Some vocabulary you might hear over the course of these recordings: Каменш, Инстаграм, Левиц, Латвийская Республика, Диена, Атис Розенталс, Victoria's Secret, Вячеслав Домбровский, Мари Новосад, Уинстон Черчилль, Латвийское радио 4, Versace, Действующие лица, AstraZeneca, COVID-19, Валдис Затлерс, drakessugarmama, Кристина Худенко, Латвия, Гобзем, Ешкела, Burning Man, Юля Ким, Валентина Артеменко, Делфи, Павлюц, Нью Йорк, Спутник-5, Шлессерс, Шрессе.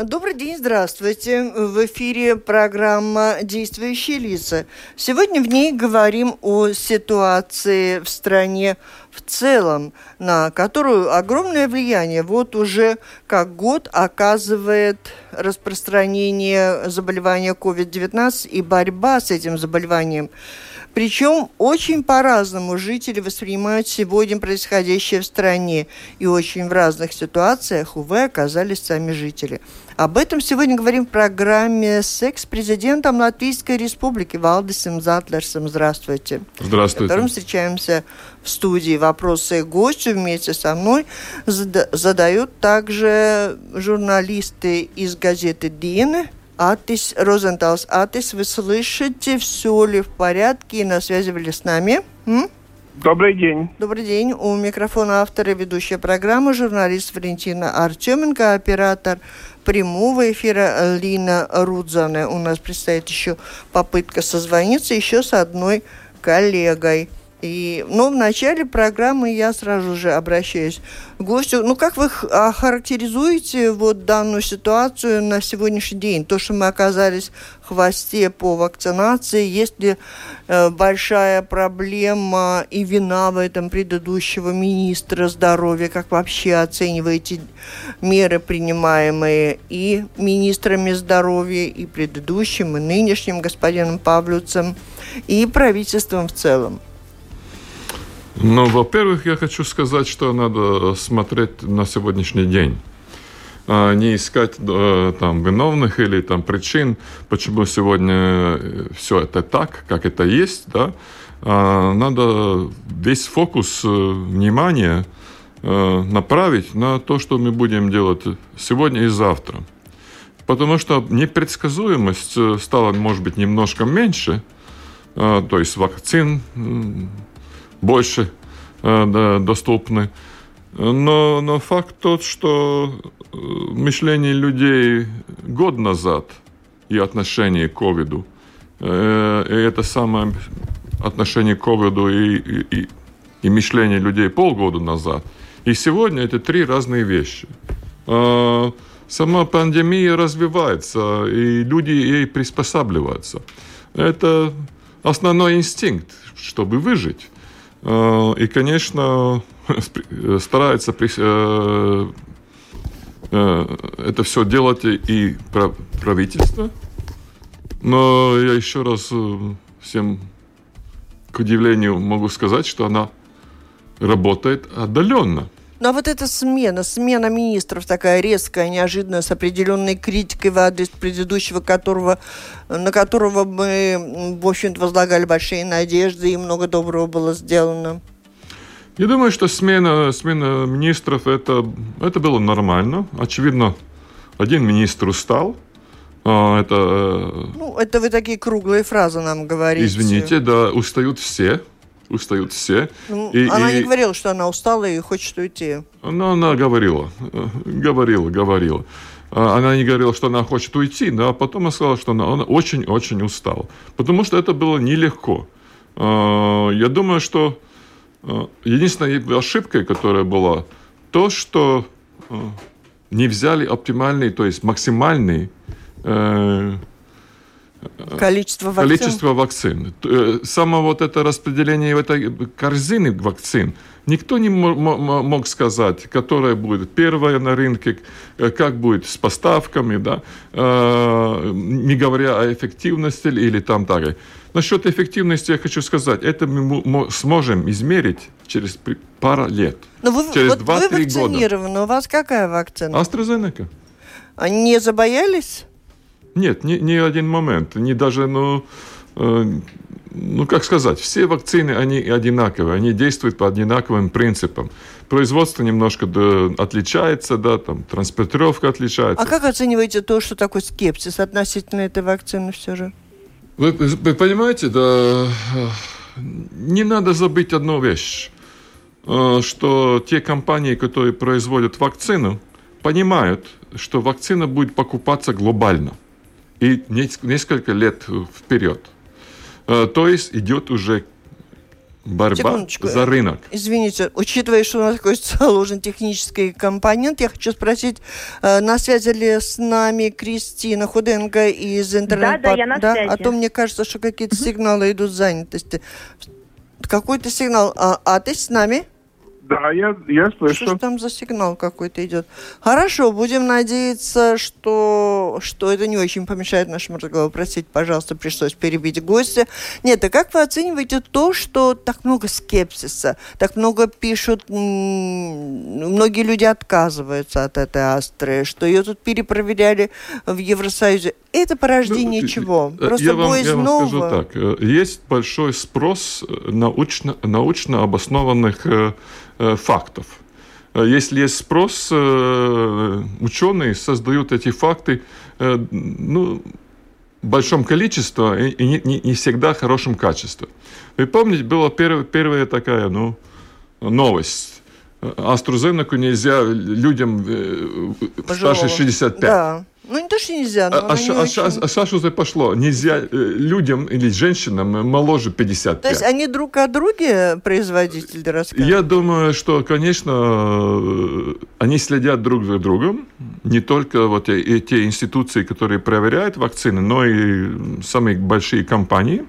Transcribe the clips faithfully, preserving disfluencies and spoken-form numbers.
Добрый день, здравствуйте. В эфире программа «Действующие лица». Сегодня в ней говорим о ситуации в стране в целом, на которую огромное влияние вот уже как год оказывает распространение заболевания ковид девятнадцать и борьба с этим заболеванием. Причем очень по-разному жители воспринимают сегодня происходящее в стране. И очень в разных ситуациях, увы, оказались сами жители. Об этом сегодня говорим в программе с экс-президентом Латвийской Республики Валдисом Затлерсом. Здравствуйте. Здравствуйте. С которым встречаемся в студии. Вопросы гостю вместе со мной задают также журналисты из газеты «Диена». Атис Розенталс. Атис, вы слышите, все ли в порядке? И на связи были с нами. М? Добрый день. Добрый день. У микрофона автор и ведущая программы, журналист Валентина Артеменко, оператор прямого эфира Лина Рудзане. У нас предстоит еще попытка созвониться еще с одной коллегой. И, но в начале программы я сразу же обращаюсь к гостю. Ну, как вы охарактеризуете вот данную ситуацию на сегодняшний день? То, что мы оказались в хвосте по вакцинации, есть ли э, большая проблема и вина в этом предыдущего министра здоровья? Как вообще оцениваете меры, принимаемые и министрами здоровья, и предыдущим, и нынешним господином Павлюцем, и правительством в целом? Ну, во-первых, я хочу сказать, что надо смотреть на сегодняшний день. Не искать там виновных или там причин, почему сегодня все это так, как это есть, да. Надо весь фокус внимания направить на то, что мы будем делать сегодня и завтра. Потому что непредсказуемость стала, может быть, немножко меньше, то есть вакцин больше да, доступны. Но, но факт тот, что мышление людей год назад и отношение к ковиду, и это самое отношение к ковиду и, и, и мышление людей полгода назад, и сегодня это три разные вещи. Сама пандемия развивается, и люди ей приспосабливаются. Это основной инстинкт, чтобы выжить. И, конечно, стараются это все делать и правительство. Но я еще раз всем, к удивлению, могу сказать, что она работает отдаленно. Ну а вот эта смена, смена министров такая резкая, неожиданная, с определенной критикой в адрес предыдущего, которого, на которого мы, в общем-то, возлагали большие надежды, и много доброго было сделано. Я думаю, что смена, смена министров, это, это было нормально. Очевидно, один министр устал. Это, ну, это вы такие круглые фразы нам говорите. Извините, да, устают все. Устают все. Ну, и, она и... не говорила, что она устала и хочет уйти. Но она говорила, говорила, говорила. Она не говорила, что она хочет уйти, но потом она сказала, что она очень-очень устала. Потому что это было нелегко. Я думаю, что единственной ошибкой, которая была, то, что не взяли оптимальный, то есть максимальный количество вакцин. Количество вакцин. Само вот это распределение в этой корзины вакцин никто не мог сказать, которая будет первая на рынке, как будет с поставками, да, не говоря о эффективности или там так. Насчет эффективности я хочу сказать, это мы сможем измерить через пару лет. Но вы, через вот два-три года. Вы вакцинированы, у вас какая вакцина? AstraZeneca. Не забоялись? Нет, ни, ни один момент, ни даже, ну, э, ну, как сказать, все вакцины, они одинаковые, они действуют по одинаковым принципам. Производство немножко да, отличается, да, там, транспортировка отличается. А как оцениваете то, что такой скепсис относительно этой вакцины все же? Вы, вы понимаете, да, не надо забыть одну вещь, что те компании, которые производят вакцину, понимают, что вакцина будет покупаться глобально и несколько лет вперед. То есть идет уже борьба Секундочку. за рынок. Извините, учитывая, что у нас такой заложен технический компонент, я хочу спросить, на связи ли с нами Кристина Худенко из интернет-портала? Да, да, я на да? связи. А то мне кажется, что какие-то mm-hmm. сигналы идут занятости. Какой-то сигнал. А, а ты с нами? Да, я, я слышу. Что ж там за сигнал какой-то идет? Хорошо, будем надеяться, что, что это не очень помешает нашему разговору. Простите, пожалуйста, пришлось перебить гостя. Нет, а как вы оцениваете то, что так много скепсиса, так много пишут, м- многие люди отказываются от этой астры, что ее тут перепроверяли в Евросоюзе? Это порождение ну, чего? Просто боязнь нового? Я вам скажу так. Есть большой спрос научно, научно обоснованных фактов. Если есть спрос, ученые создают эти факты ну, в большом количестве и не, не, не всегда в хорошем качестве. Вы помните, была перв, первая такая ну, новость. AstraZeneca нельзя людям Пожилого. старше шестидесяти пяти. Да. Ну, не то, что нельзя, но а, ш, не а, очень... а, а Саша уже пошло. Нельзя э, людям или женщинам моложе пятидесяти пяти. То есть они друг о друге производители рассказывают? Я думаю, что, конечно, они следят друг за другом. Не только вот и те институции, которые проверяют вакцины, но и самые большие компании.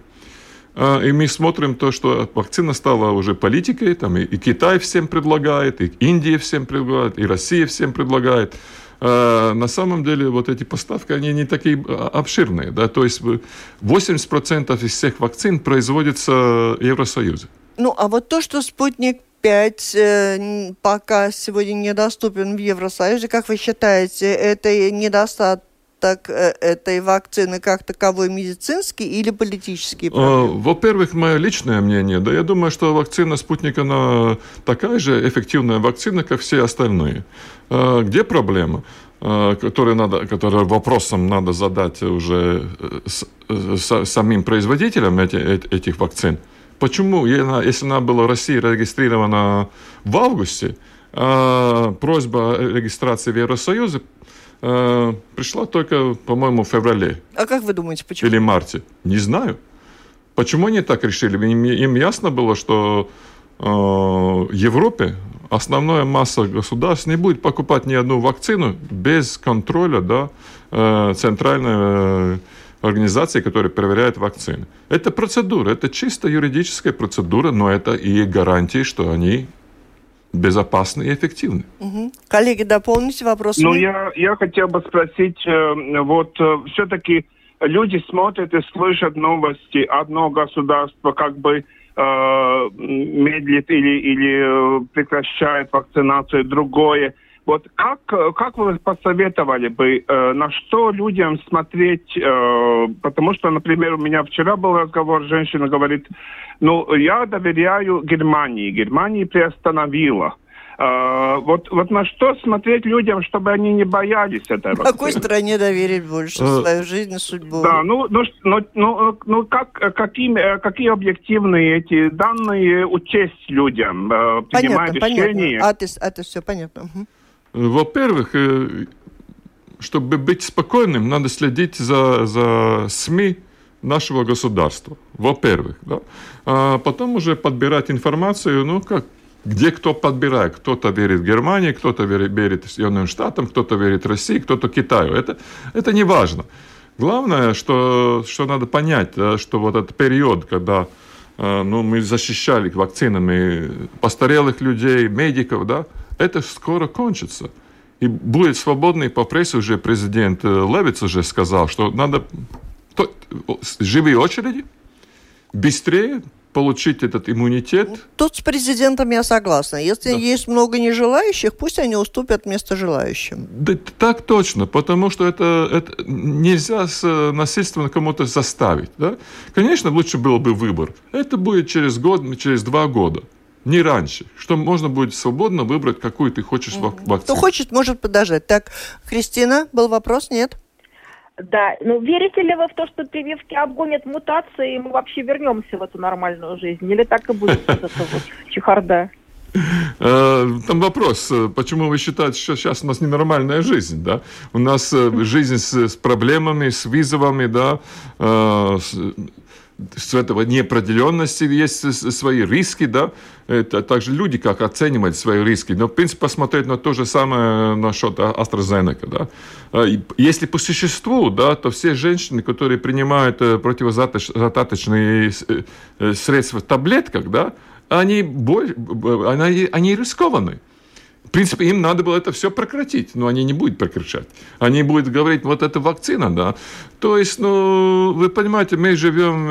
И мы смотрим то, что вакцина стала уже политикой. Там и Китай всем предлагает, и Индия всем предлагает, и Россия всем предлагает. На самом деле вот эти поставки, они не такие обширные. Да? То есть восемьдесят процентов из всех вакцин производится в Евросоюзе. Ну, а вот то, что «Спутник пять» пока сегодня недоступен в Евросоюзе, как вы считаете, это недостаток этой вакцины как таковой медицинский или политический? Во-первых, мое личное мнение. Да, я думаю, что вакцина «Спутник», она такая же эффективная вакцина, как все остальные. Где проблема, которую надо, которую вопросом надо задать уже с, с, самим производителям эти, этих вакцин? Почему, если она была в России регистрирована в августе, а просьба о регистрации в Евросоюзе пришла только, по-моему, в феврале. А как вы думаете, почему? Или марте. Не знаю. Почему они так решили? Им, им ясно было, что э, в Европе основная масса государств не будет покупать ни одну вакцину без контроля да, э, центральной э, организации, которая проверяет вакцины. Это процедура, это чисто юридическая процедура, но это и гарантии, что они... безопасны и эффективны. Угу. Коллеги, дополните вопрос. Ну, я, я хотел бы спросить, вот все-таки люди смотрят и слышат новости, одно государство как бы э, медлит или, или прекращает вакцинацию, другое. Вот как, как вы посоветовали бы, э, на что людям смотреть? Э, потому что, например, у меня вчера был разговор, женщина говорит, ну, я доверяю Германии. Германия приостановила. Э, вот, вот на что смотреть людям, чтобы они не боялись этого? Какой стране доверить больше? Свою жизнь, судьбу? Да, ну, ну, ну, ну как, какими, какие объективные эти данные учесть людям? Э, принимать решения? Понятно, понятно. Это все понятно. Угу. Во-первых, чтобы быть спокойным, надо следить за, за СМИ нашего государства. Во-первых. Да? А потом уже подбирать информацию, ну, как, где кто подбирает. Кто-то верит Германии, кто-то верит, верит Соединенным Штатам, кто-то верит России, кто-то Китаю. Это, это не важно. Главное, что, что надо понять, да, что вот этот период, когда ну, мы защищали вакцинами постарелых людей, медиков, да, это скоро кончится. И будет свободный по прессе уже президент Левиц уже сказал, что надо живые очереди, быстрее получить этот иммунитет. Тут с президентом я согласна. Если да. есть много нежелающих, пусть они уступят место желающим. Да, так точно, потому что это, это нельзя насильственно кому-то заставить. Да? Конечно, лучше был бы выбор. Это будет через год, через два года. Не раньше, что можно будет свободно выбрать, какую ты хочешь вакцину. Кто хочет, может подождать. Так, Кристина, был вопрос, нет? Да, ну верите ли вы в то, что прививки обгонят мутации, и мы вообще вернемся в эту нормальную жизнь? Или так и будет вот эта вот чехарда? Там вопрос, почему вы считаете, что сейчас у нас ненормальная жизнь, да? У нас жизнь с проблемами, с вызовами, да, с... с этого неопределенности есть свои риски, да, это также люди как оценивают свои риски, но в принципе посмотреть на то же самое насчет AstraZeneca, да, если по существу, да, то все женщины, которые принимают противозаточные средства в таблетках, да, они, боль, они, они рискованы. В принципе, им надо было это все прекратить, но они не будут прекращать. Они будут говорить, вот это вакцина, да. То есть, ну, вы понимаете, мы живем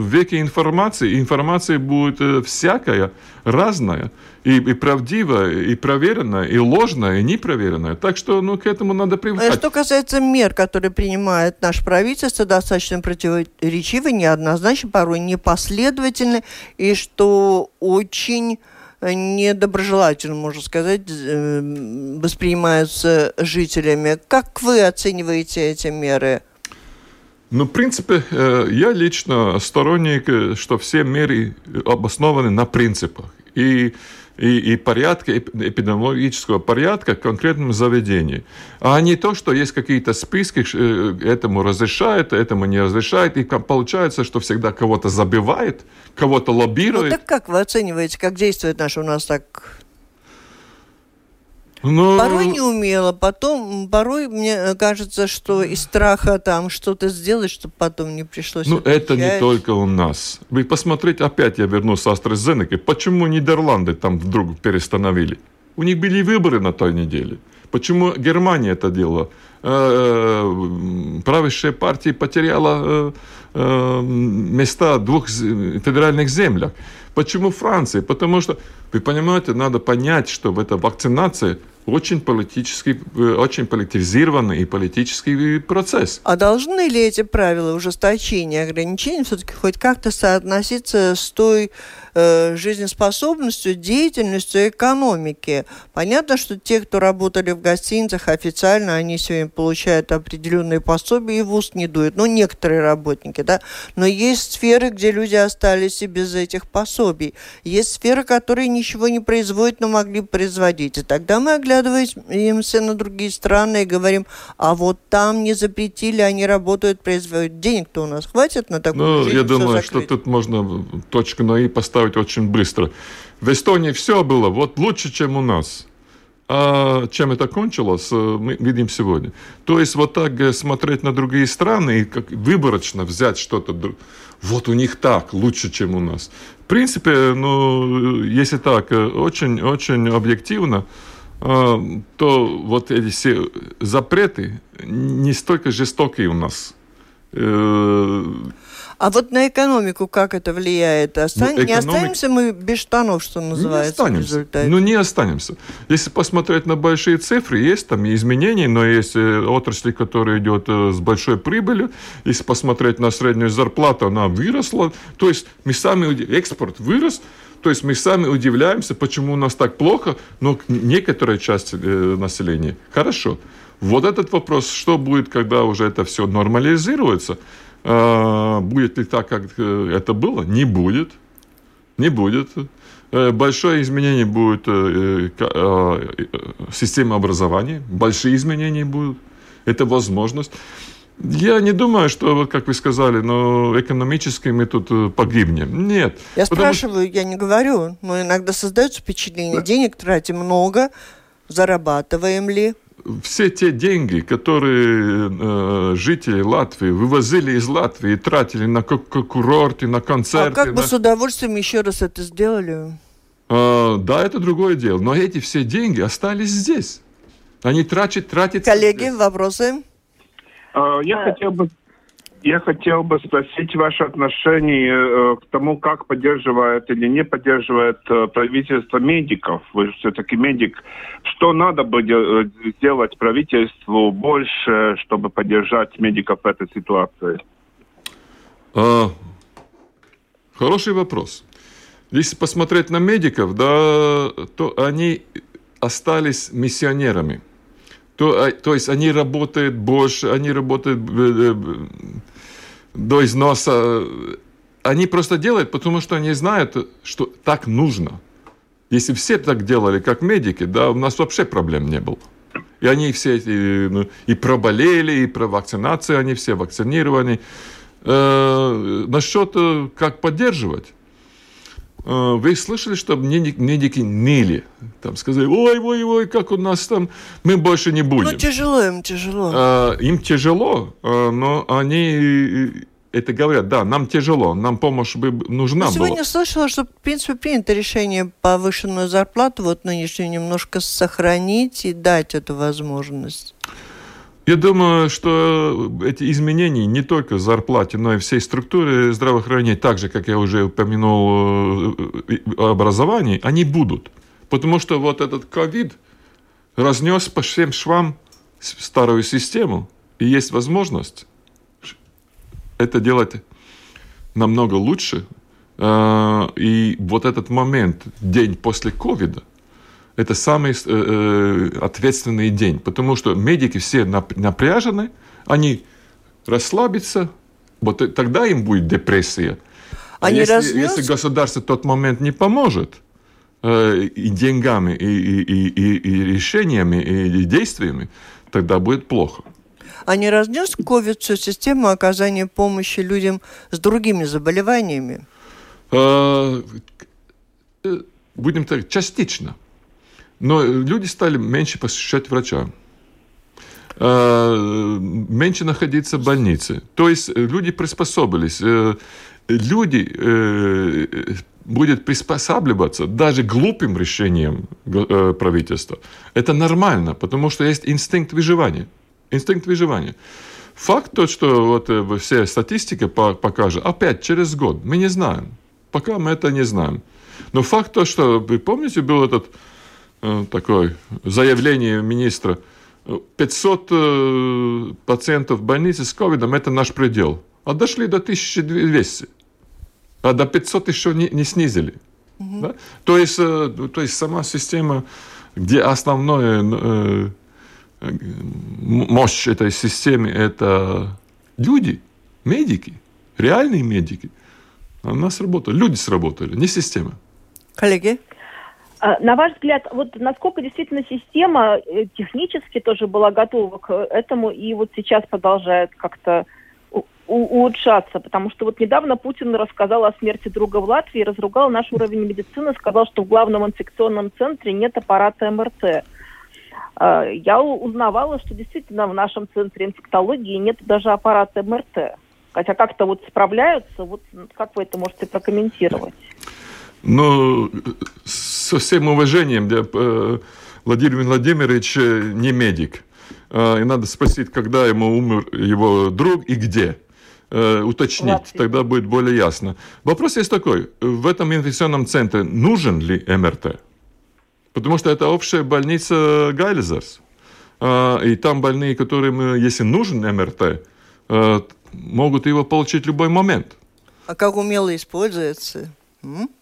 в веке информации, информация будет всякая, разная, и, и правдивая, и проверенная, и ложная, и непроверенная. Так что, ну, к этому надо привыкать. А что касается мер, которые принимает наше правительство, достаточно противоречивы, неоднозначно, порой непоследовательны, и что очень... недоброжелательно, можно сказать, воспринимаются жителями. Как вы оцениваете эти меры? Ну, в принципе, я лично сторонник, что все меры обоснованы на принципах и, и, и порядка, эпидемиологического порядка в конкретном заведении. А не то, что есть какие-то списки, этому разрешают, этому не разрешают, и получается, что всегда кого-то забивает, кого-то лоббирует. Ну, так как вы оцениваете, как действует наш у нас так... Но... Порой не умела, потом, порой мне кажется, что из страха там что-то сделать, чтобы потом не пришлось Ну, отвечать. Это не только у нас. Вы посмотрите, опять я вернусь с AstraZeneca. Почему Нидерланды там вдруг перестановили? У них были выборы на той неделе. Почему Германия это делала? Правящая партия потеряла места в двух федеральных землях. Почему Франция? Потому что, вы понимаете, надо понять, что эта вакцинация очень политический, очень политизированный и политический процесс. А должны ли эти правила ужесточения, ограничения все-таки хоть как-то соотноситься с той э, жизнеспособностью, деятельностью экономики? Понятно, что те, кто работали в гостиницах официально, они сегодня получают определенные пособия и в уст не дуют. Ну, некоторые работники, да. Но есть сферы, где люди остались и без этих пособий. Есть сферы, которые ничего не производят, но могли производить. И тогда мы оглядываем Оглядываемся на другие страны и говорим, а вот там не запретили, они работают, производят. Денег-то у нас хватит на такую ну, жизнь? Я думаю, закрыть. Что тут можно точку на «и» поставить очень быстро. В Эстонии все было вот лучше, чем у нас. А чем это кончилось, мы видим сегодня. То есть вот так смотреть на другие страны и как выборочно взять что-то. Вот у них так, лучше, чем у нас. В принципе, ну, если так, очень-очень объективно, то вот эти все запреты не столько жестокие у нас. А вот на экономику как это влияет? Остань... Ну, экономик... Не останемся мы без штанов, что называется, в результате? Ну, не останемся. Если посмотреть на большие цифры, есть там изменения, но есть отрасли, которые идут с большой прибылью. Если посмотреть на среднюю зарплату, она выросла. То есть мы сами... Экспорт вырос. То есть мы сами удивляемся, почему у нас так плохо, но некоторая часть населения. Хорошо. Вот этот вопрос, что будет, когда уже это все нормализируется? Будет ли так, как это было? Не будет. Не будет. Большое изменение будет система образования. Большие изменения будут. Это возможность. Я не думаю, что, как вы сказали, но экономически мы тут погибнем. Нет. Я спрашиваю, что... я не говорю, но иногда создается впечатление, да. Денег тратим много, зарабатываем ли? Все те деньги, которые э, жители Латвии вывозили из Латвии, тратили на к- к- курорты, на концерты. А как бы на... с удовольствием еще раз это сделали? Э, да, это другое дело. Но эти все деньги остались здесь. Они тратят, тратят... Коллеги, вопросы? Я хотел бы Я хотел бы спросить ваше отношение к тому, как поддерживает или не поддерживает правительство медиков. Вы же все-таки медик. Что надо бы сделать правительству больше, чтобы поддержать медиков в этой ситуации? А, хороший вопрос. Если посмотреть на медиков, да, то они остались миссионерами. То, то есть они работают больше, они работают до износа. Они просто делают, потому что они знают, что так нужно. Если все так делали, как медики, да, у нас вообще проблем не было. И они все и, и проболели, и про вакцинацию, они все вакцинированы. Э, насчет как поддерживать. Вы слышали, что медики ныли? Там сказали, ой-ой-ой, как у нас там, мы больше не будем. Ну, тяжело им, тяжело. А, им тяжело, но они это говорят, да, нам тяжело, нам помощь бы нужна была. Сегодня слышала, что, в принципе, принято решение повышенную зарплату, вот нынешнюю, немножко сохранить и дать эту возможность. Я думаю, что эти изменения не только в зарплате, но и всей структуре здравоохранения, так же, как я уже упомянул, образование, они будут. Потому что вот этот ковид разнес по всем швам старую систему, и есть возможность это делать намного лучше. И вот этот момент, день после ковида, это самый э, ответственный день, потому что медики все напряжены, они расслабятся, вот тогда им будет депрессия. А если, разнес... если государство в тот момент не поможет э, и деньгами, и, и, и, и решениями, и действиями, тогда будет плохо. А не разнес COVID всю систему оказания помощи людям с другими заболеваниями? Э, будем так, частично. Но люди стали меньше посещать врача, меньше находиться в больнице. То есть люди приспособились. Люди будут приспосабливаться даже глупым решениям правительства. Это нормально, потому что есть инстинкт выживания. Инстинкт выживания. Факт тот, что вот вся статистика покажет, опять через год, мы не знаем. Пока мы это не знаем. Но факт тот, что, вы помните, был этот... такое заявление министра. пятьсот пациентов в больнице с ковидом – это наш предел. А дошли до тысячи двухсот. А до пятисот еще не, не снизили. Mm-hmm. Да? То есть, то есть сама система, где основная мощь этой системы – это люди, медики, реальные медики. Она сработала. Люди сработали, не система. Коллеги? На ваш взгляд, вот насколько действительно система технически тоже была готова к этому и вот сейчас продолжает как-то у- улучшаться? Потому что вот недавно Путин рассказал о смерти друга в Латвии, разругал наш уровень медицины, сказал, что в главном инфекционном центре нет аппарата эм эр тэ. Я узнавала, что действительно в нашем центре инфектологии нет даже аппарата эм эр тэ. Хотя как-то вот справляются, вот как вы это можете прокомментировать? Ну, со всем уважением, Владимир Владимирович не медик. И надо спросить, когда ему умер его друг и где. Уточнить, тогда будет более ясно. Вопрос есть такой. В этом инфекционном центре нужен ли эм эр тэ? Потому что это общая больница Гайлезерс. И там больные, которым, если нужен эм эр тэ, могут его получить в любой момент. А как умело используется...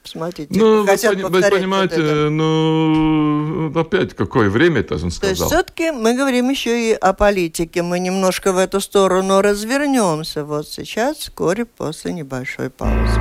Смотрите, ну, хотят вы, повторять. Вы понимаете, вот ну, опять, какое время это он сказал. То есть все-таки мы говорим еще и о политике. Мы немножко в эту сторону развернемся. Вот сейчас, вскоре после небольшой паузы.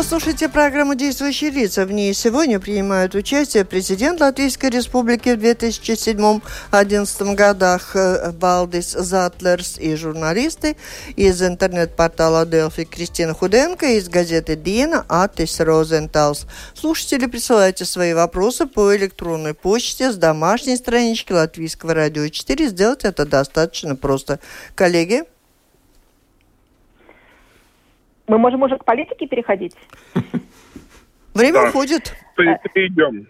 Вы слушаете программу «Действующие лица». В ней сегодня принимают участие президент Латвийской Республики в две тысячи седьмом — две тысячи одиннадцатом годах Валдис Затлерс и журналисты из интернет-портала «Делфи» Кристина Худенко, из газеты «Диена» Атис Розенталс. Слушатели, присылайте свои вопросы по электронной почте с домашней странички Латвийского радио четыре. Сделать это достаточно просто. Коллеги, мы можем уже к политике переходить? Время уходит. В принципе, идем.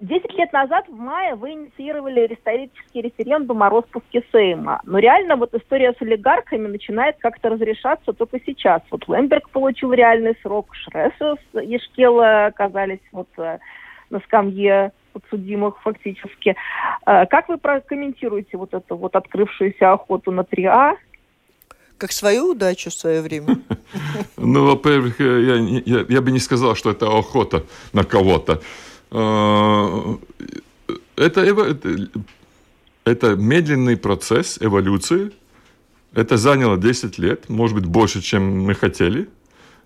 Десять лет назад, в мае, вы инициировали исторический референдум о распуске Сейма. Но реально вот история с олигархами начинает как-то разрешаться только сейчас. Вот Лемберг получил реальный срок, Шрессе с Ешкела оказались вот на скамье подсудимых фактически. Как вы прокомментируете вот эту вот открывшуюся охоту на три А? Как свою удачу в свое время? Ну, во-первых, я, я, я бы не сказал, что это охота на кого-то. Это, это, это медленный процесс эволюции. Это заняло десять лет, может быть, больше, чем мы хотели.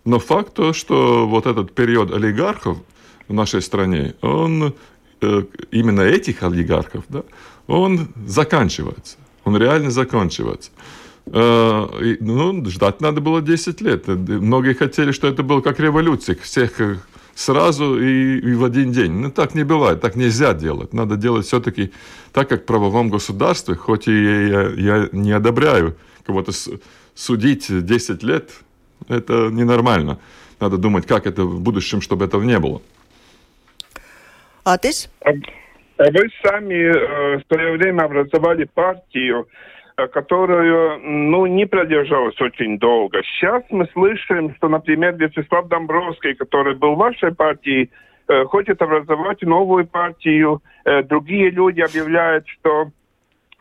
Но факт то, что вот этот период олигархов в нашей стране, он, именно этих олигархов, да, он заканчивается. Он реально заканчивается. Ну, ждать надо было десять лет. Многие хотели, что это было как революция, всех сразу и, и в один день. Но так не бывает, так нельзя делать. Надо делать все-таки так, как в правовом государстве, хоть и я, я не одобряю кого-то судить десять лет, это ненормально. Надо думать, как это в будущем, чтобы этого не было. А ты? Вы сами в свое время образовали партию, которая, ну, не продержалась очень долго. Сейчас мы слышим, что, например, Вячеслав Домбровский, который был в вашей партии, э, хочет образовать новую партию. Э, другие люди объявляют, что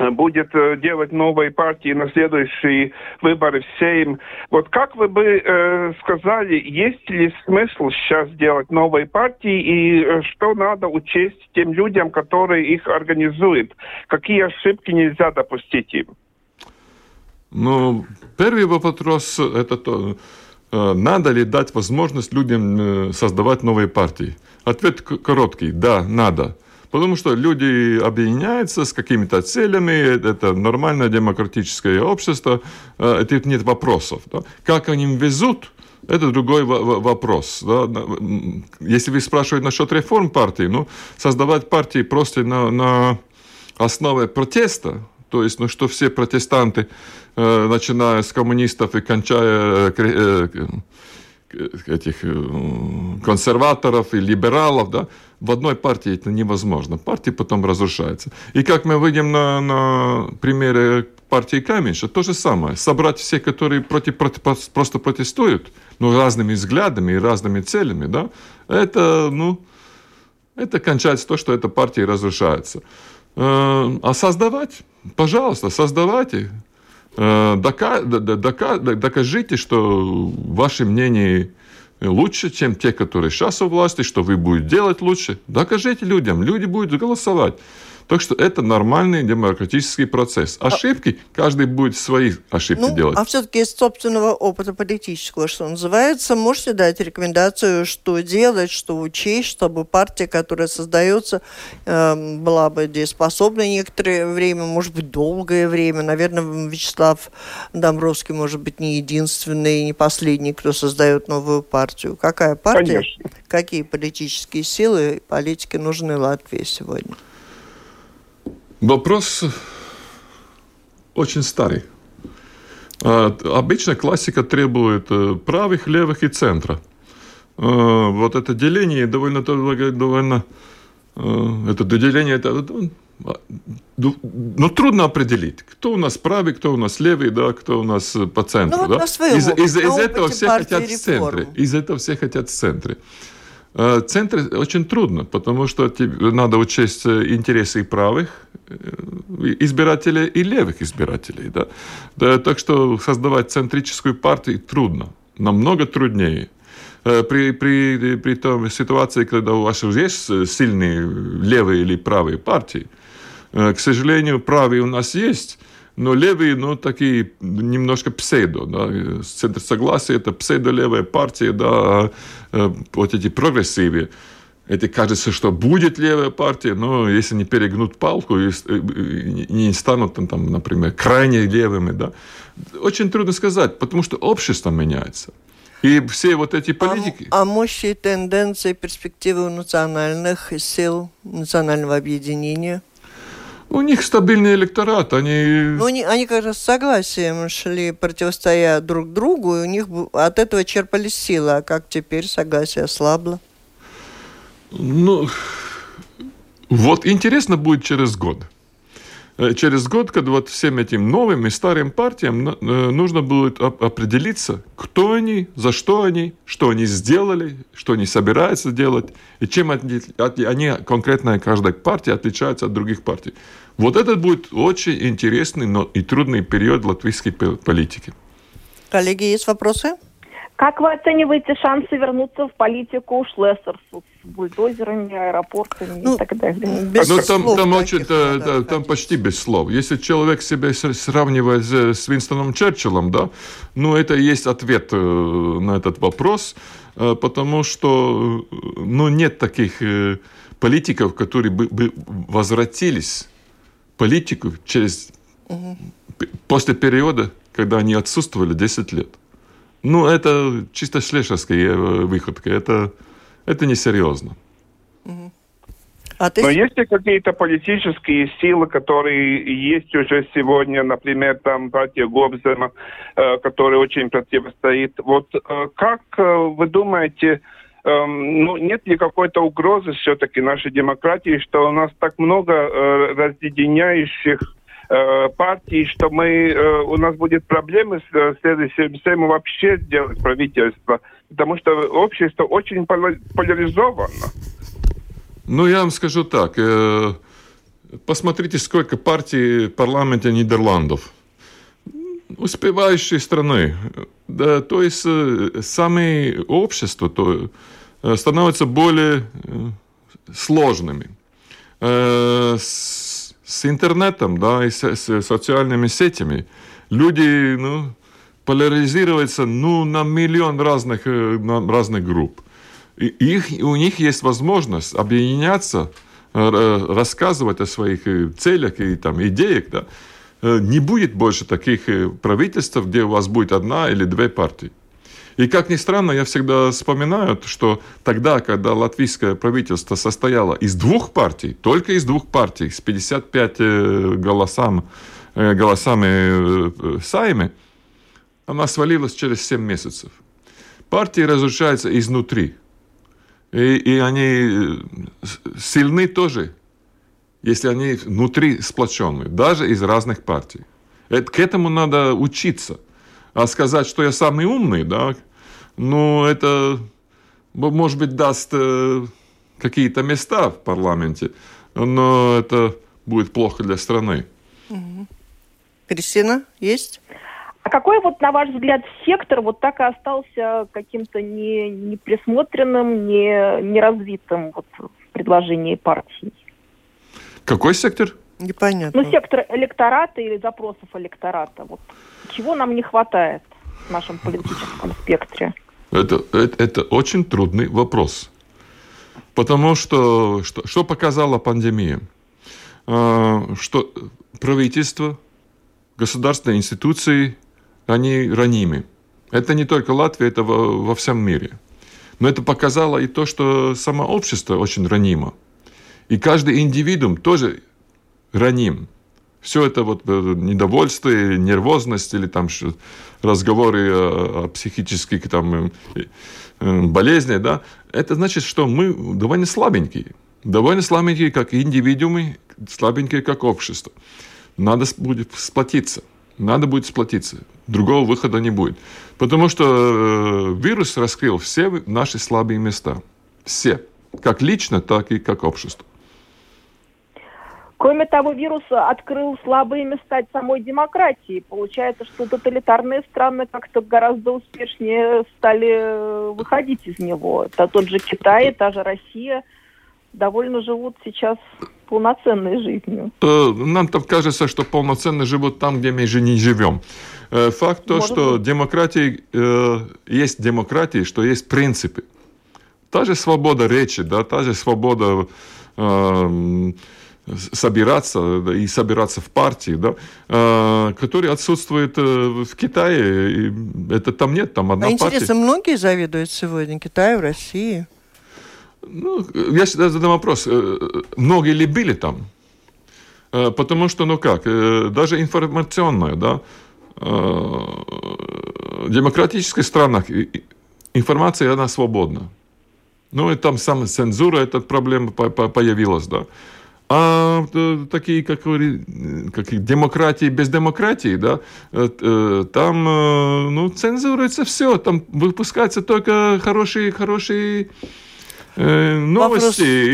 будет делать новые партии на следующие выборы в Сейм. Вот как вы бы э, сказали, есть ли смысл сейчас делать новые партии и что надо учесть тем людям, которые их организуют? Какие ошибки нельзя допустить им? Ну, первый вопрос – это то, надо ли дать возможность людям создавать новые партии? Ответ короткий – да, надо. Потому что люди объединяются с какими-то целями, это нормальное демократическое общество, это нет вопросов. Да? Как они везут, это другой вопрос. Да? Если вы спрашиваете насчет реформ партии, ну, создавать партии просто на, на основе протеста, то есть, ну, что все протестанты, э, начиная с коммунистов и кончая... Э, э, этих консерваторов и либералов, да, в одной партии это невозможно. Партия потом разрушается. И как мы видим на, на примере партии Каменша, то же самое. Собрать всех, которые против, против, просто протестуют, ну, разными взглядами и разными целями, да, это, ну, это кончается то, что эта партия разрушается. А создавать? Пожалуйста, создавайте. Дока, дока, докажите, что ваше мнение лучше, чем те, которые сейчас у власти, что вы будете делать лучше. Докажите людям, люди будут голосовать. Так что это нормальный демократический процесс. Ошибки, каждый будет свои ошибки ну, делать. А все-таки из собственного опыта политического, что называется, можете дать рекомендацию, что делать, что учесть, чтобы партия, которая создается, была бы дееспособна некоторое время, может быть, долгое время. Наверное, Вячеслав Домбровский, может быть, не единственный и не последний, кто создает новую партию. Какая партия? Конечно. Какие политические силы и политики нужны Латвии сегодня? Вопрос очень старый. Обычно классика требует правых, левых и центра. Вот это деление довольно... довольно это деление... Это, ну, трудно определить, кто у нас правый, кто у нас левый, да, кто у нас по центру. Ну, да? вот из, из, из, из этого все хотят в центре. Из этого все хотят в центре. Центр очень трудно, потому что тебе надо учесть интересы и правых избирателей, и левых избирателей. Да? Да, так что создавать центрическую партию трудно, намного труднее. При, при, при той ситуации, когда у вас уже есть сильные левые или правые партии, к сожалению, правые у нас есть, но левые, ну, такие немножко псевдо, да, центр согласия, это псевдо-левая партия, да, вот эти прогрессивы. Это кажется, что будет левая партия, но если не перегнут палку и не станут, там, например, крайне левыми, да, очень трудно сказать, потому что общество меняется. И все вот эти политики... А, а мощи, тенденции, перспективы национальных сил, национального объединения? У них стабильный электорат, они... Ну, они, они как раз с согласием шли, противостоя друг другу, и у них от этого черпали силы. А как теперь согласие ослабло? Ну, вот интересно будет через год. Через год, когда вот всем этим новым и старым партиям нужно будет определиться, кто они, за что они, что они сделали, что они собираются делать, и чем они, конкретно каждая партия, отличается от других партий. Вот это будет очень интересный, но и трудный период латвийской политики. Коллеги, есть вопросы? Как вы оцениваете шансы вернуться в политику Шлессерсу с бульдозерами, аэропортами, ну, и так далее? Без ну, там, слов там, очень, да, да, там почти без слов. Если человек себя сравнивает с Уинстоном Черчиллем, да, ну, это и есть ответ на этот вопрос, потому что, ну, нет таких политиков, которые бы возвратились в политику через, угу. после периода, когда они отсутствовали десять лет. Ну, это чисто шлешерская выходка. Это, это несерьезно. А ты... Но есть ли какие-то политические силы, которые есть уже сегодня, например, там партия Гобзема, которая очень противостоит? Вот как вы думаете, ну, нет ли какой-то угрозы все-таки нашей демократии, что у нас так много разъединяющих партии, что мы, у нас будут проблемы с следующим вообще сделать правительство, потому что общество очень поляризовано. Ну, я вам скажу так. Посмотрите, сколько партий в парламенте Нидерландов. Успевающие страны. Да, то есть, самое общество то, становится более сложными. С интернетом, да, и с, с социальными сетями люди, ну, поляризируются, ну, на миллион разных, на разных групп. И их, у них есть возможность объединяться, рассказывать о своих целях и там, идеях. Да. Не будет больше таких правительств, где у вас будет одна или две партии. И, как ни странно, я всегда вспоминаю, что тогда, когда латвийское правительство состояло из двух партий, только из двух партий, с пятьдесят пять голосам, голосами Сайми, она свалилась через семь месяцев. Партии разрушаются изнутри. И, и они сильны тоже, если они внутри сплоченные, даже из разных партий. Это, к этому надо учиться. А сказать, что я самый умный, да, ну, это, может быть, даст какие-то места в парламенте, но это будет плохо для страны. Угу. Кристина, есть? А какой, вот, на ваш взгляд, сектор вот так и остался каким-то не, не присмотренным, не, не развитым вот, в предложении партии? Какой сектор? Непонятно. Ну, сектор электората или запросов электората. Вот. Чего нам не хватает в нашем политическом спектре? Это, это, это очень трудный вопрос. Потому что, что, что показала пандемия? Что правительство, государственные институции, они ранимы. Это не только Латвия, это во, во всем мире. Но это показало и то, что само общество очень ранимо. И каждый индивидуум тоже раним. Все это вот недовольство, нервозность или там разговоры о психических там, болезнях, да, это значит, что мы довольно слабенькие. Довольно слабенькие как индивидуумы, слабенькие как общество. Надо будет сплотиться. Надо будет сплотиться. Другого выхода не будет. Потому что вирус раскрыл все наши слабые места. Все. Как лично, так и как общество. Кроме того, вирус открыл слабые места самой демократии. Получается, что тоталитарные страны как-то гораздо успешнее стали выходить из него. Это тот же Китай, та же Россия довольно живут сейчас полноценной жизнью? Нам так кажется, что полноценно живут там, где мы же не живем. Факт то, Может что быть? демократии, есть демократии, что есть принципы. Та же свобода речи, да, та же свобода э, собираться и собираться в партии, да, э, которые отсутствуют в Китае. Это там нет, там одна а партия. А интересно, многие завидуют сегодня Китаю, России? Ну, я всегда задам вопрос, многие ли были там? Потому что, ну как, даже информационная, да, в демократических странах информация, она свободна. Ну, и там сама цензура, эта проблема появилась, да. А такие, как, как демократии без демократии, да, там, ну, цензуруется все, там выпускаются только хорошие, хорошие... новости, Вопрос... и,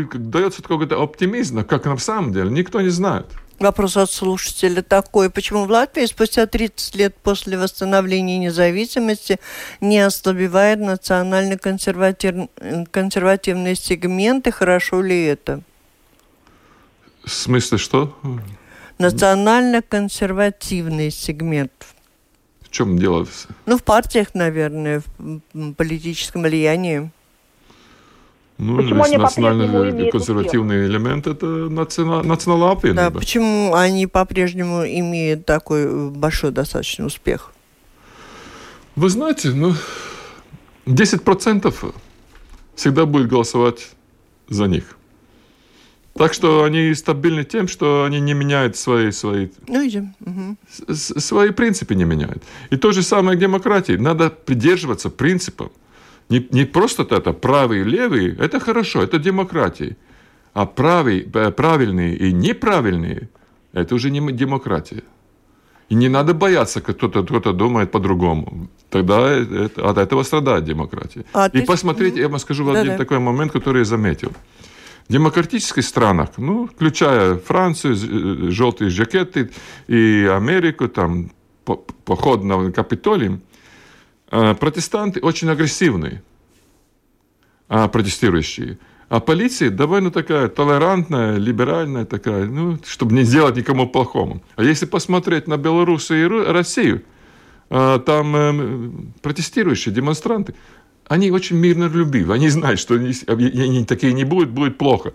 и дается какой-то оптимизм, как на самом деле, никто не знает. Вопрос от слушателя такой. Почему в Латвии спустя тридцать лет после восстановления независимости не ослабевает национально-консервативные сегменты? Хорошо ли это? В смысле что? Национально-консервативный сегмент. В чем дело? Ну, в партиях, наверное, в политическом влиянии. Ну, почему они национальный консервативный успех? Элемент – это национал-аппин. Да, да, почему они по-прежнему имеют такой большой достаточно успех? Вы знаете, ну, десять процентов всегда будет голосовать за них. Так что они стабильны тем, что они не меняют свои, свои, ну, идем. Угу. свои принципы. не меняют. И то же самое к демократии. Надо придерживаться принципов. Не, не просто это, правые и левые, это хорошо, это демократия. А правые, правильные и неправильные, это уже не демократия. И не надо бояться, кто-то, кто-то думает по-другому. Тогда это, от этого страдает демократия. А, и ты... посмотрите, mm-hmm. я вам скажу да, один да. такой момент, который я заметил. В демократических странах, ну, включая Францию, желтые жакеты, и Америку, там, поход на Капитолий, протестанты очень агрессивные, протестирующие. А полиция довольно такая толерантная, либеральная такая, ну, чтобы не сделать никому плохому. А если посмотреть на Беларусь и Россию, там протестирующие, демонстранты, они очень миролюбивы. Они знают, что они такие не будут, будет плохо.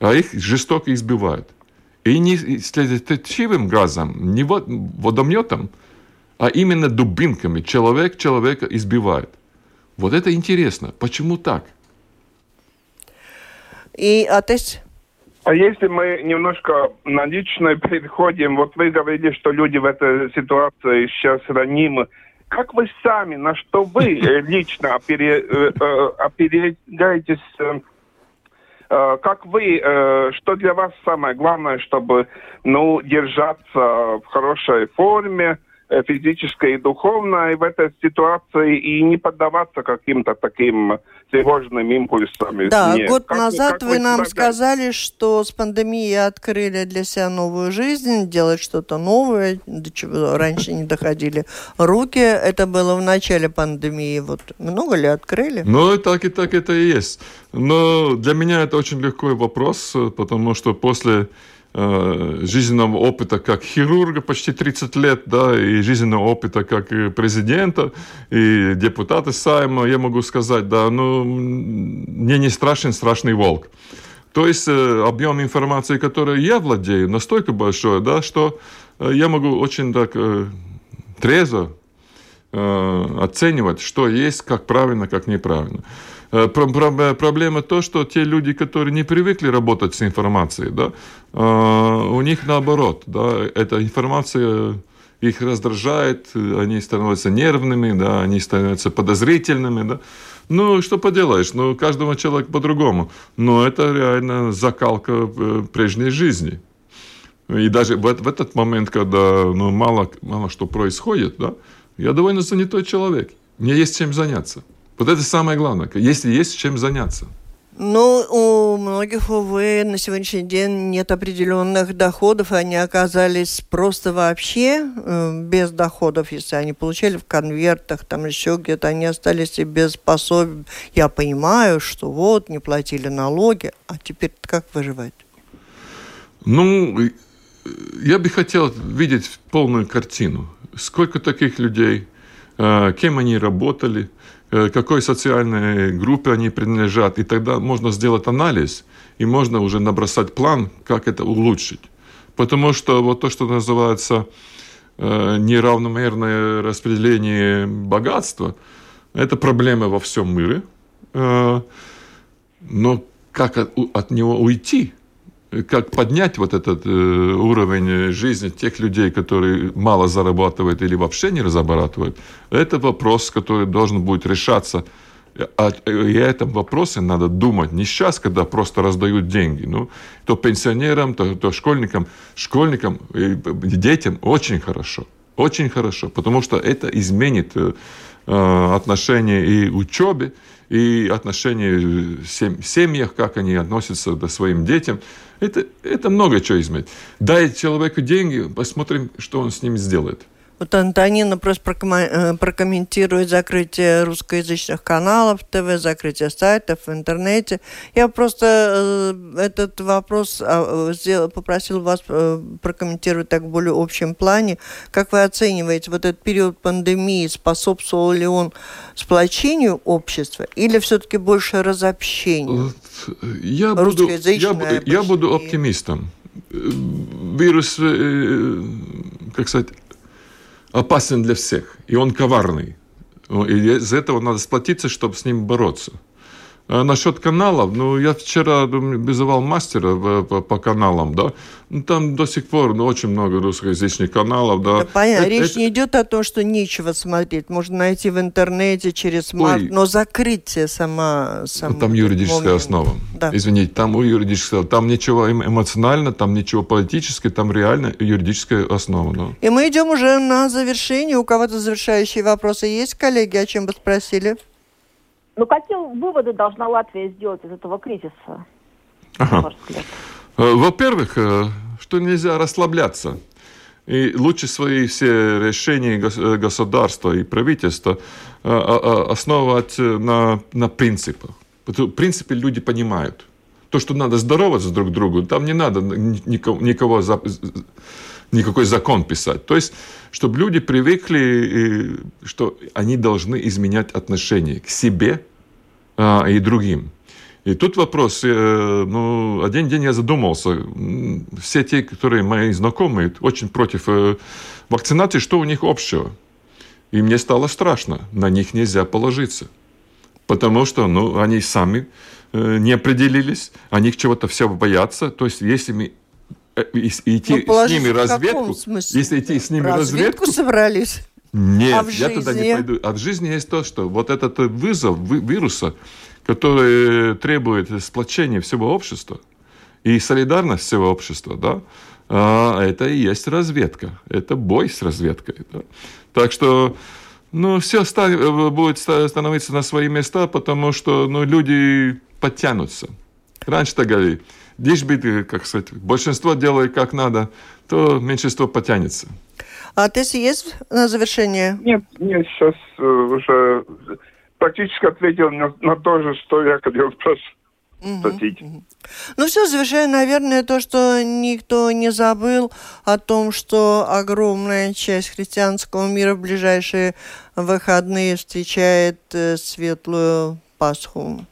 А их жестоко избивают. И не следоточивым газом, не водометом, а именно дубинками. Человек человека избивает. Вот это интересно. Почему так? И Атис? А если мы немножко на личное переходим, вот вы говорили, что люди в этой ситуации сейчас ранимы. Как вы сами, на что вы лично опережаетесь? Как вы, что для вас самое главное, чтобы ну, держаться в хорошей форме, физическое и духовное в этой ситуации и не поддаваться каким-то таким тревожным импульсам. Да, Нет. год как, назад как вы, вы нам сказали, что с пандемией открыли для себя новую жизнь, делать что-то новое, до чего раньше не доходили руки. Это было в начале пандемии. Вот много ли открыли? Ну, так и так это и есть. Но для меня это очень легкий вопрос, потому что после... жизненного опыта как хирурга почти тридцать лет, да, и жизненного опыта как президента и депутата Сайма, я могу сказать, да, ну, мне не страшен страшный волк. То есть объем информации, которой я владею, настолько большой, да, что я могу очень так трезво оценивать, что есть, как правильно, как неправильно. Проблема то, что те люди, которые не привыкли работать с информацией, да, у них наоборот, да, эта информация их раздражает, они становятся нервными, да, они становятся подозрительными, да. Ну, что поделаешь, ну, каждому человеку по-другому, но это реально закалка прежней жизни. И даже в этот момент, когда ну, мало, мало что происходит, да, я довольно занятой человек, мне есть чем заняться. Вот это самое главное, если есть чем заняться. Ну, у многих, увы, на сегодняшний день нет определенных доходов, они оказались просто вообще э, без доходов, если они получали в конвертах, там еще где-то, они остались и без пособий. Я понимаю, что вот, не платили налоги, а теперь как выживать? Ну, я бы хотел видеть полную картину. Сколько таких людей, кем они работали, какой социальной группе они принадлежат. И тогда можно сделать анализ, и можно уже набросать план, как это улучшить. Потому что вот то, что называется неравномерное распределение богатства, это проблема во всем мире. Но как от него уйти? Как поднять вот этот уровень жизни тех людей, которые мало зарабатывают или вообще не зарабатывают? Это вопрос, который должен будет решаться. И о этом вопросе надо думать не сейчас, когда просто раздают деньги. Ну, то пенсионерам, то, то школьникам. Школьникам и детям очень хорошо. Очень хорошо. Потому что это изменит э, отношение и учебе, и отношение в семьях, как они относятся к своим детям. Это, это много чего изменит. Дай человеку деньги, посмотрим, что он с ним сделает. Вот Антонина просто прокомментирует закрытие русскоязычных каналов ТВ, закрытие сайтов в интернете. Я просто этот вопрос попросил вас прокомментировать так в более общем плане. Как вы оцениваете, вот этот период пандемии, способствовал ли он сплочению общества или все-таки больше разобщению? Я буду, я, я буду оптимистом. Вирус, как сказать, опасен для всех, и он коварный. И из-за этого надо сплотиться, чтобы с ним бороться. А насчет каналов, ну, я вчера вызывал мастера по, по каналам, да, ну, там до сих пор ну, очень много русскоязычных каналов, да. Да понятно, это, речь это... не идет о том, что нечего смотреть, можно найти в интернете через смарт, Ой. но закрытие сама... сама там юридическая основа, да. Извините, там юридическая, там ничего эмоционально, там ничего политическое, там реально юридическая основа, да. И мы идем уже на завершение, у кого-то завершающие вопросы есть, коллеги, о чем бы спросили? Ну, какие выводы должна Латвия сделать из этого кризиса? Ага. Во-первых, что нельзя расслабляться. И лучше свои все решения государства и правительства основывать на, на принципах. Потому что принципы люди понимают. То, что надо здороваться друг другу, там не надо никого, никого никакой закон писать. То есть, чтобы люди привыкли, что они должны изменять отношение к себе а, и другим. И тут вопрос, ну, один день я задумался, все те, которые мои знакомые, очень против вакцинации, что у них общего? И мне стало страшно, на них нельзя положиться. Потому что, ну, они сами не определились, они чего-то все боятся. То есть, если мы идти с ними разведку, если идти с ними разведку, собрались. Нет, а я жизни? Туда не пойду. А в жизни есть то, что вот этот вызов вируса, который требует сплочения всего общества и солидарность всего общества, да, это и есть разведка, это бой с разведкой. Да? Так что, ну, все стан- будет становиться на свои места, потому что, ну, люди подтянутся. Раньше так говорили. Лишь бы, как сказать, большинство делает как надо, то меньшинство потянется. А ты есть на завершение? Нет, нет, сейчас уже практически ответил на, на то же, что я хотел спросить. Угу. Ну все, завершая, наверное, то, что никто не забыл о том, что огромная часть христианского мира в ближайшие выходные встречает Светлую Пасху.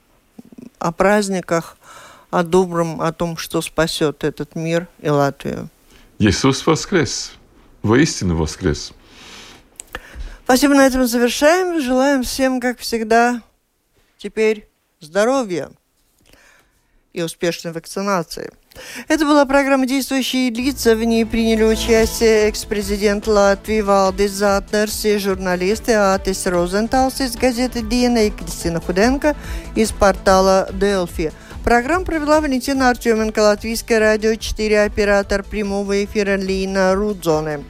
О праздниках, о добром, о том, что спасет этот мир и Латвию. Иисус воскрес. Воистину воскрес. Спасибо, на этом завершаем. Желаем всем, как всегда, теперь здоровья и успешной вакцинации. Это была программа «Действующие лица». В ней приняли участие экс-президент Латвии Валдис Затлерс и журналисты Атис Розенталс из газеты «Диена» и Кристина Худенко из портала «Делфи». Программу провела Валентина Артеменко, Латвийское радио четыре, оператор прямого эфира Лина Рудзане.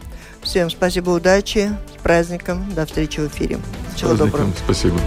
Всем спасибо, удачи, с праздником, до встречи в эфире. Всего доброго. Спасибо.